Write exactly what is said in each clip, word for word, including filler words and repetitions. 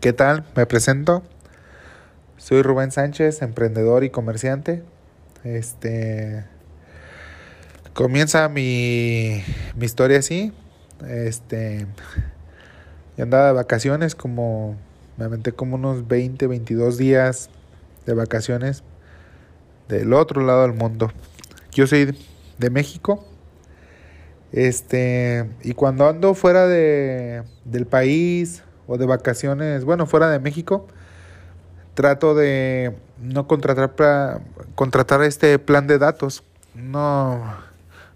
¿Qué tal? Me presento. Soy Rubén Sánchez, emprendedor y comerciante. Este comienza mi, mi historia así. Este yo andaba de vacaciones, como me aventé como unos veinte, veintidós días de vacaciones del otro lado del mundo. Yo soy de México. Este, y cuando ando fuera de del país o de vacaciones, bueno, fuera de México, trato de no contratar pra, contratar este plan de datos. No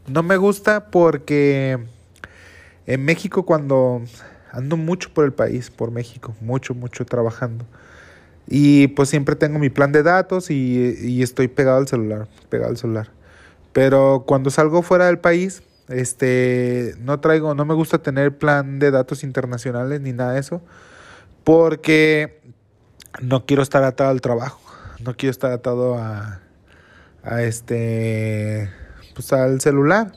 no me gusta porque en México, cuando ando mucho por el país, por México, mucho mucho trabajando, y pues siempre tengo mi plan de datos y, y estoy pegado al celular, pegado al celular. Pero cuando salgo fuera del país, Este, no traigo, no me gusta tener plan de datos internacionales ni nada de eso, porque no quiero estar atado al trabajo, no quiero estar atado a, a este, pues al celular.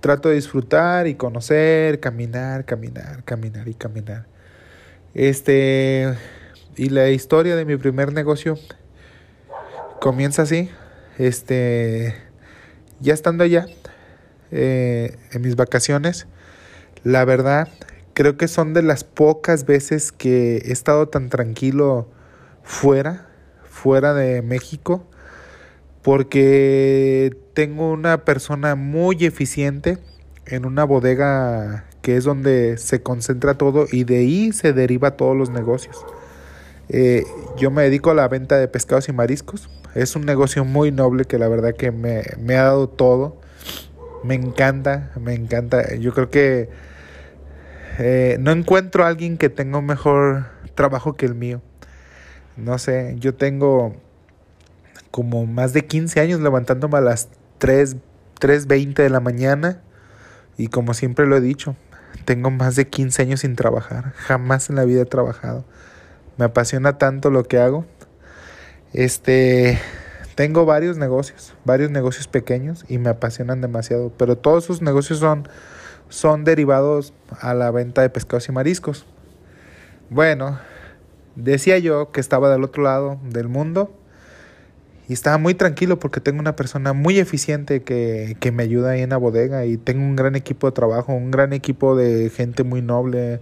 Trato de disfrutar y conocer, caminar, caminar, caminar y caminar. Este, y la historia de mi primer negocio comienza así. Este, ya estando allá, Eh, en mis vacaciones, la verdad, creo que son de las pocas veces que he estado tan tranquilo fuera, fuera de México, porque tengo una persona muy eficiente en una bodega que es donde se concentra todo y de ahí se deriva todos los negocios. Eh, yo me dedico a la venta de pescados y mariscos. Es un negocio muy noble que la verdad que me, me ha dado todo. Me encanta, me encanta. Yo creo que eh, no encuentro a alguien que tenga un mejor trabajo que el mío. No sé, yo tengo como más de quince años levantándome a las tres, tres veinte de la mañana. Y como siempre lo he dicho, tengo más de quince años sin trabajar. Jamás en la vida he trabajado. Me apasiona tanto lo que hago. Este... Tengo varios negocios, varios negocios pequeños y me apasionan demasiado. Pero todos esos negocios son, son derivados a la venta de pescados y mariscos. Bueno, decía yo que estaba del otro lado del mundo y estaba muy tranquilo porque tengo una persona muy eficiente que, que me ayuda ahí en la bodega y tengo un gran equipo de trabajo, un gran equipo de gente muy noble,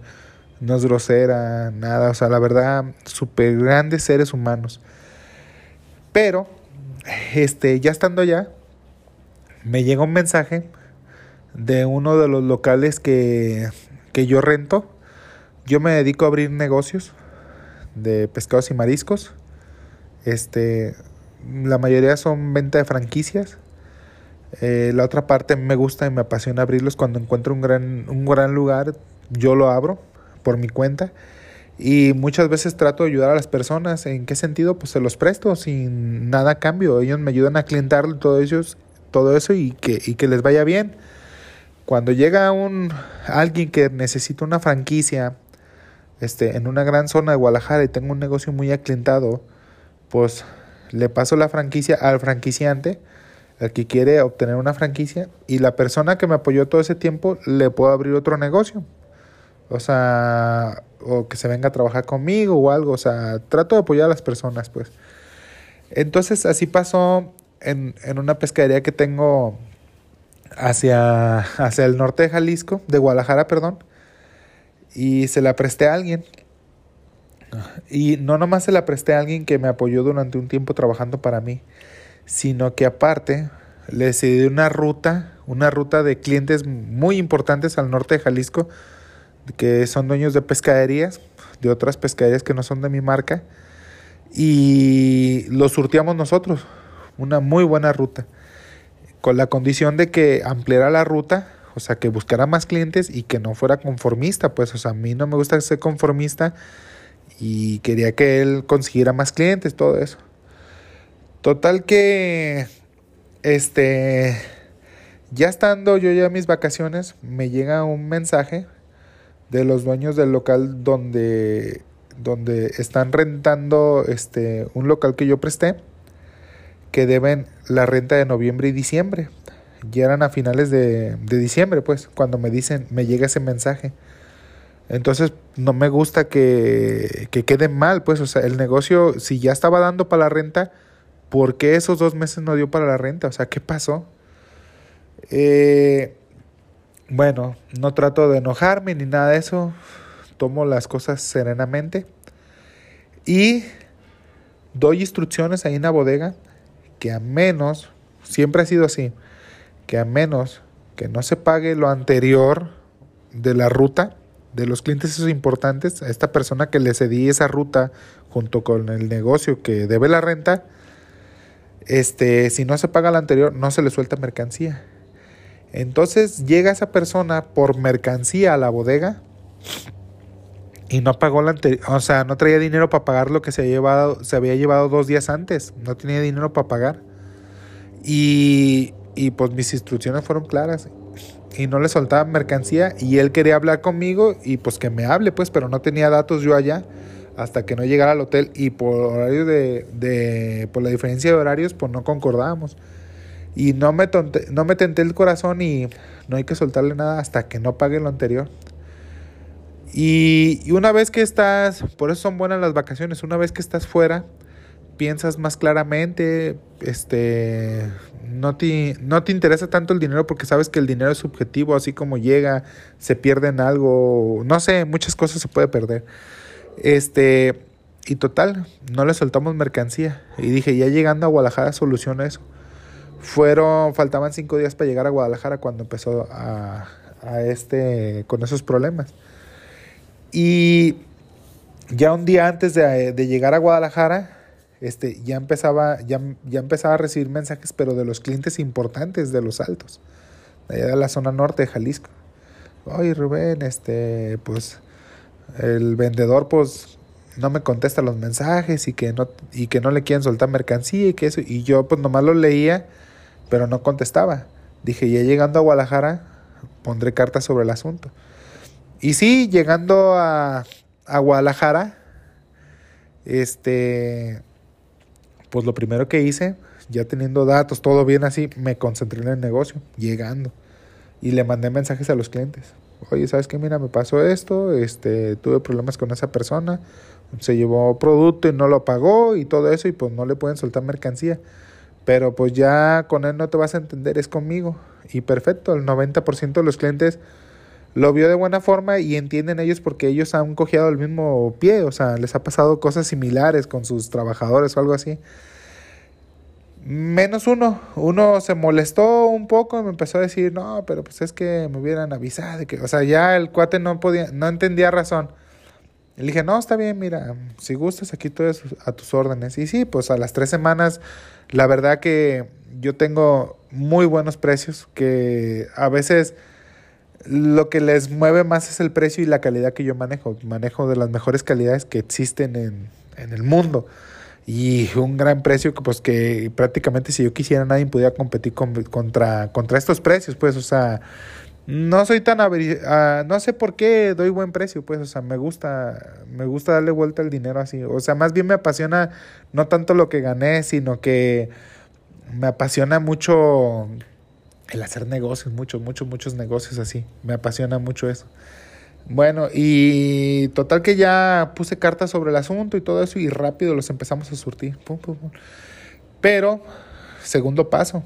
no es grosera, nada. O sea, la verdad, súper grandes seres humanos. Pero Este, ya estando allá, me llega un mensaje de uno de los locales que, que yo rento. Yo me dedico a abrir negocios de pescados y mariscos. Este, la mayoría son venta de franquicias. Eh, la otra parte me gusta y me apasiona abrirlos. Cuando encuentro un gran, un gran lugar, yo lo abro por mi cuenta. Y muchas veces trato de ayudar a las personas. ¿En qué sentido? Pues se los presto sin nada a cambio. Ellos me ayudan a clientar todo, ellos, todo eso y que, y que les vaya bien. Cuando llega un alguien que necesita una franquicia este, en una gran zona de Guadalajara y tengo un negocio muy aclientado, pues le paso la franquicia al franquiciante, al que quiere obtener una franquicia, y la persona que me apoyó todo ese tiempo le puedo abrir otro negocio. O sea, o que se venga a trabajar conmigo o algo. O sea, trato de apoyar a las personas, pues. Entonces, así pasó en, en una pescadería que tengo hacia, hacia el norte de Jalisco, de Guadalajara, perdón. Y se la presté a alguien. Y no nomás se la presté a alguien que me apoyó durante un tiempo trabajando para mí, sino que aparte le cedí una ruta, una ruta de clientes muy importantes al norte de Jalisco, que son dueños de pescaderías, de otras pescaderías que no son de mi marca, y los surteamos nosotros, una muy buena ruta, con la condición de que ampliara la ruta, o sea, que buscara más clientes y que no fuera conformista, pues, o sea, a mí no me gusta ser conformista y quería que él consiguiera más clientes, todo eso. Total que, este, ya estando yo ya en mis vacaciones, me llega un mensaje de los dueños del local donde, donde están rentando este, un local que yo presté, que deben la renta de noviembre y diciembre. Ya eran a finales de, de diciembre, pues, cuando me dicen, me llega ese mensaje. Entonces no me gusta que, que quede mal, pues, o sea, el negocio, si ya estaba dando para la renta, ¿por qué esos dos meses no dio para la renta? O sea, ¿qué pasó? Eh, bueno, no trato de enojarme ni nada de eso, tomo las cosas serenamente y doy instrucciones ahí en la bodega que a menos, siempre ha sido así, que a menos que no se pague lo anterior de la ruta, de los clientes esos importantes, a esta persona que le cedí esa ruta junto con el negocio que debe la renta, este, si no se paga la anterior, no se le suelta mercancía. Entonces llega esa persona por mercancía a la bodega y no pagó la anterior, o sea, no traía dinero para pagar lo que se había llevado, se había llevado dos días antes, no tenía dinero para pagar. Y, y pues mis instrucciones fueron claras. Y no le soltaban mercancía y él quería hablar conmigo y pues que me hable, pues, pero no tenía datos yo allá hasta que no llegara al hotel y por horario de, de por la diferencia de horarios pues no concordábamos. Y no me, tonte, no me tenté el corazón y no hay que soltarle nada hasta que no pague lo anterior. Y, y una vez que estás, por eso son buenas las vacaciones, una vez que estás fuera, piensas más claramente, este, no te, no te interesa tanto el dinero porque sabes que el dinero es subjetivo, así como llega, se pierde en algo, no sé, muchas cosas se puede perder. Este, y total, no le soltamos mercancía. Y dije, ya llegando a Guadalajara soluciono eso. Fueron, faltaban cinco días para llegar a Guadalajara cuando empezó a, a este, con esos problemas. Y ya un día antes de, de llegar a Guadalajara, Este, ya empezaba, ya, ya empezaba a recibir mensajes, pero de los clientes importantes de Los Altos, de allá de la zona norte de Jalisco. Oye, Rubén, este, pues, el vendedor, pues, no me contesta los mensajes y que no, y que no le quieren soltar mercancía y que eso. Y yo, pues, nomás lo leía, pero no contestaba. Dije, ya llegando a Guadalajara, pondré cartas sobre el asunto. Y sí, llegando a, a Guadalajara, este... pues lo primero que hice, ya teniendo datos, todo bien así, me concentré en el negocio, llegando. Y le mandé mensajes a los clientes. Oye, ¿sabes qué? Mira, me pasó esto, este, tuve problemas con esa persona, se llevó producto y no lo pagó y todo eso, y pues no le pueden soltar mercancía. Pero pues ya con él no te vas a entender, es conmigo. Y perfecto, el noventa por ciento de los clientes lo vio de buena forma y entienden ellos porque ellos han cojeado el mismo pie, o sea, les ha pasado cosas similares con sus trabajadores o algo así. Menos uno, uno se molestó un poco y me empezó a decir, no, pero pues es que me hubieran avisado, que, o sea, ya el cuate no podía, no entendía razón. Le dije, no, está bien, mira, si gustas, aquí todo es a tus órdenes. Y sí, pues a las tres semanas, la verdad que yo tengo muy buenos precios que a veces... Lo que les mueve más es el precio y la calidad que yo manejo. Manejo de las mejores calidades que existen en, en el mundo. Y un gran precio que, pues, que prácticamente si yo quisiera nadie pudiera competir con, contra, contra estos precios. Pues, o sea, no soy tan... Uh, no sé por qué doy buen precio. Pues, o sea, me gusta, me gusta darle vuelta al dinero así. O sea, más bien me apasiona no tanto lo que gané, sino que me apasiona mucho... el hacer negocios, muchos, muchos, muchos negocios así. Me apasiona mucho eso. Bueno, y total que ya puse cartas sobre el asunto y todo eso y rápido los empezamos a surtir. Pum, pum, pum. Pero, segundo paso,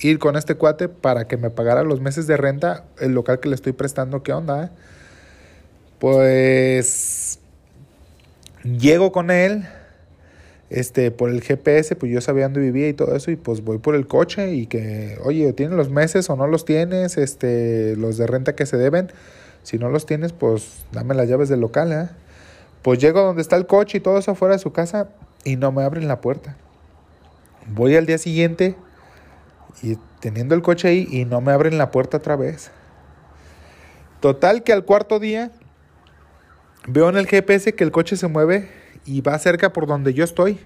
ir con este cuate para que me pagara los meses de renta, el local que le estoy prestando, ¿qué onda? eh? Pues, llego con él. Este, por el G P S, pues yo sabía dónde vivía y todo eso, y pues voy por el coche y que, oye, ¿tienes los meses o no los tienes? Este, los de renta que se deben, si no los tienes, pues dame las llaves del local, ¿eh? Pues llego donde está el coche y todo eso afuera de su casa y no me abren la puerta. Voy al día siguiente y teniendo el coche ahí y no me abren la puerta otra vez. Total que al cuarto día veo en el G P S que el coche se mueve y va cerca por donde yo estoy,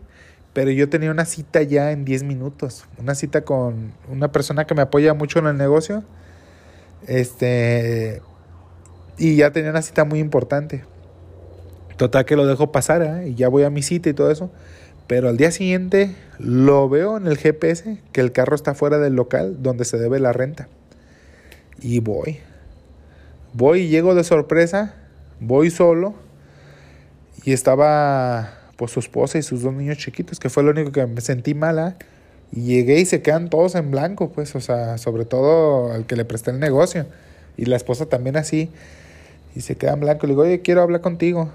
pero yo tenía una cita ya en diez minutos, una cita con una persona que me apoya mucho en el negocio, este, y ya tenía una cita muy importante. Total que lo dejo pasar, ¿eh? Y ya voy a mi cita y todo eso, pero al día siguiente lo veo en el G P S que el carro está fuera del local donde se debe la renta, y voy, voy y llego de sorpresa voy solo y estaba pues su esposa y sus dos niños chiquitos, que fue lo único que me sentí mala. Y llegué y se quedan todos en blanco, pues, o sea, sobre todo al que le presté el negocio. Y la esposa también así. Y se quedan en blanco. Le digo, oye, quiero hablar contigo.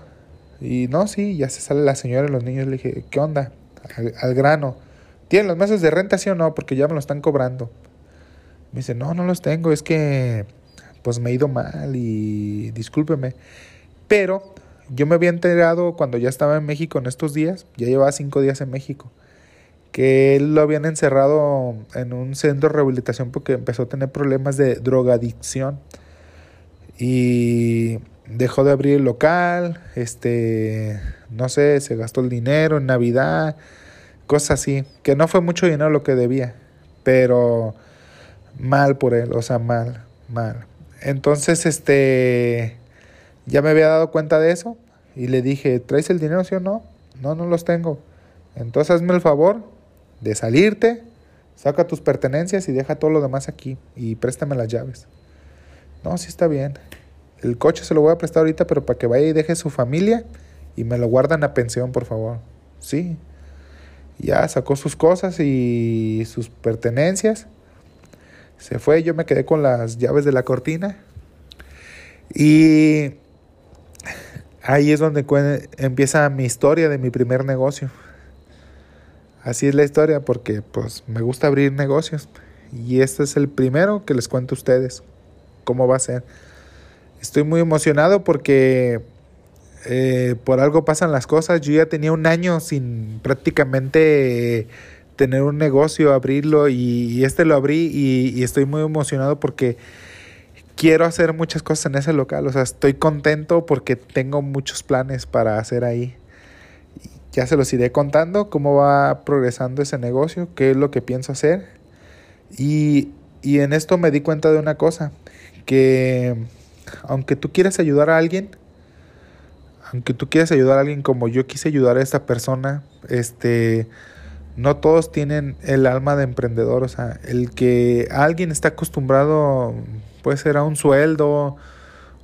Y no, sí, ya se sale la señora y los niños. Le dije, ¿qué onda? Al, al grano. ¿Tienen los meses de renta, sí o no? Porque ya me lo están cobrando. Me dice, no, no los tengo. Es que, pues, me he ido mal y discúlpeme. Pero yo me había enterado cuando ya estaba en México en estos días. Ya llevaba cinco días en México. Que él lo habían encerrado en un centro de rehabilitación porque empezó a tener problemas de drogadicción. Y dejó de abrir el local, este, no sé, se gastó el dinero en Navidad, cosas así. Que no fue mucho dinero lo que debía, pero mal por él, o sea, mal, mal. Entonces, este, ya me había dado cuenta de eso y le dije, ¿traes el dinero, sí o no? No, no los tengo. Entonces, hazme el favor de salirte, saca tus pertenencias y deja todo lo demás aquí y préstame las llaves. No, sí está bien. El coche se lo voy a prestar ahorita, pero para que vaya y deje su familia y me lo guardan a pensión, por favor. Sí. Ya sacó sus cosas y sus pertenencias. Se fue, yo me quedé con las llaves de la cortina. Y ahí es donde empieza mi historia de mi primer negocio. Así es la historia porque pues me gusta abrir negocios. Y este es el primero que les cuento a ustedes. ¿Cómo va a ser? Estoy muy emocionado porque eh, por algo pasan las cosas. Yo ya tenía un año sin prácticamente eh, tener un negocio, abrirlo, y, y este lo abrí y, y estoy muy emocionado porque quiero hacer muchas cosas en ese local. O sea, estoy contento porque tengo muchos planes para hacer ahí. Ya se los iré contando cómo va progresando ese negocio, qué es lo que pienso hacer. Y, y en esto me di cuenta de una cosa, que aunque tú quieras ayudar a alguien, aunque tú quieras ayudar a alguien como yo quise ayudar a esta persona, este, no todos tienen el alma de emprendedor. O sea, el que alguien está acostumbrado, puede ser a un sueldo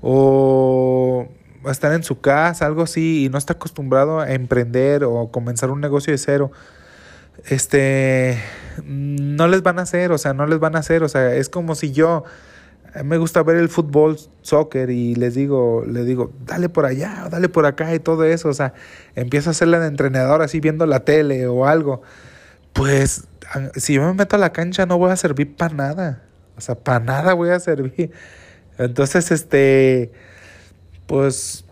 o a estar en su casa, algo así, y no está acostumbrado a emprender o comenzar un negocio de cero, este, no les van a hacer, o sea, no les van a hacer, o sea, es como si yo, me gusta ver el fútbol, soccer, y les digo, les digo, dale por allá, dale por acá y todo eso, o sea, empiezo a hacerla de entrenador así viendo la tele o algo, pues, si yo me meto a la cancha no voy a servir para nada, o sea, para nada voy a servir, entonces, este, pues,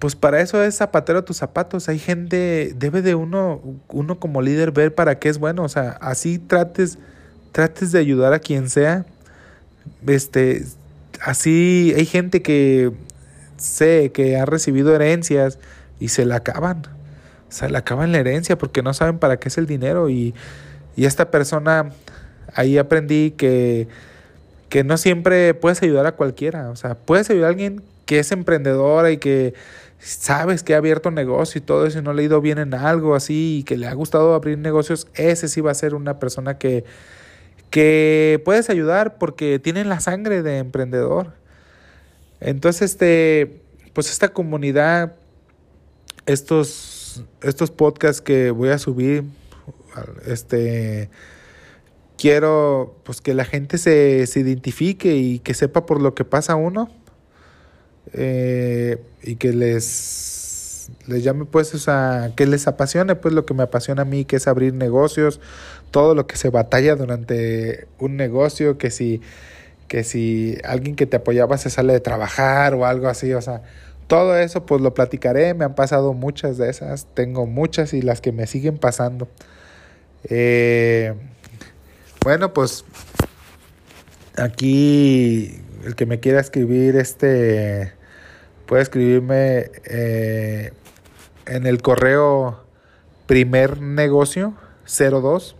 pues para eso es zapatero a tus zapatos. Hay gente, debe de uno, uno como líder ver para qué es bueno, o sea, así trates, trates de ayudar a quien sea, este, así hay gente que sé que ha recibido herencias y se la acaban, se la acaban la herencia porque no saben para qué es el dinero y, y esta persona, ahí aprendí que, que no siempre puedes ayudar a cualquiera, o sea, puedes ayudar a alguien que es emprendedora y que sabes que ha abierto negocio y todo eso y no le ha ido bien en algo así y que le ha gustado abrir negocios, ese sí va a ser una persona que, que puedes ayudar porque tiene la sangre de emprendedor. Entonces, este, pues esta comunidad, estos, estos podcasts que voy a subir, este, quiero pues que la gente se, se identifique y que sepa por lo que pasa uno. Eh, y que les les llame pues, o sea, que les apasione pues lo que me apasiona a mí, que es abrir negocios, todo lo que se batalla durante un negocio, que si que si alguien que te apoyaba se sale de trabajar o algo así, o sea, todo eso pues lo platicaré, me han pasado muchas de esas, tengo muchas y las que me siguen pasando. Eh, bueno, pues aquí el que me quiera escribir, este, puede escribirme eh, en el correo primer negocio cero dos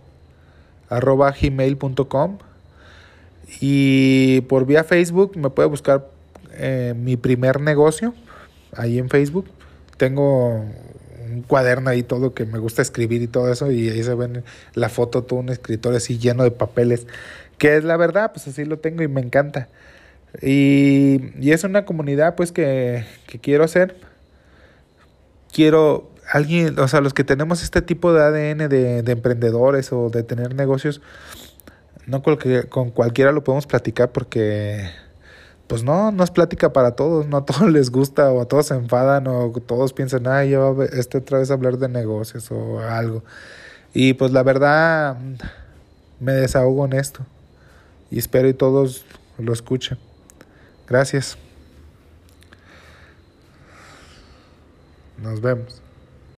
arroba gmail punto com y por vía Facebook me puede buscar eh, mi primer negocio ahí en Facebook. Tengo un cuaderno ahí todo que me gusta escribir y todo eso y ahí se ven la foto, todo un escritorio así lleno de papeles, que es la verdad, pues así lo tengo y me encanta. Y, y es una comunidad pues que, que quiero hacer. Quiero alguien, o sea, los que tenemos este tipo de A D N de, de emprendedores o de tener negocios, no cualquier, con cualquiera lo podemos platicar porque pues no, no es plática para todos, no a todos les gusta o a todos se enfadan o todos piensan, ah, ya va este otra vez a hablar de negocios o algo. Y pues la verdad me desahogo en esto y espero y todos lo escuchen. Gracias. Nos vemos.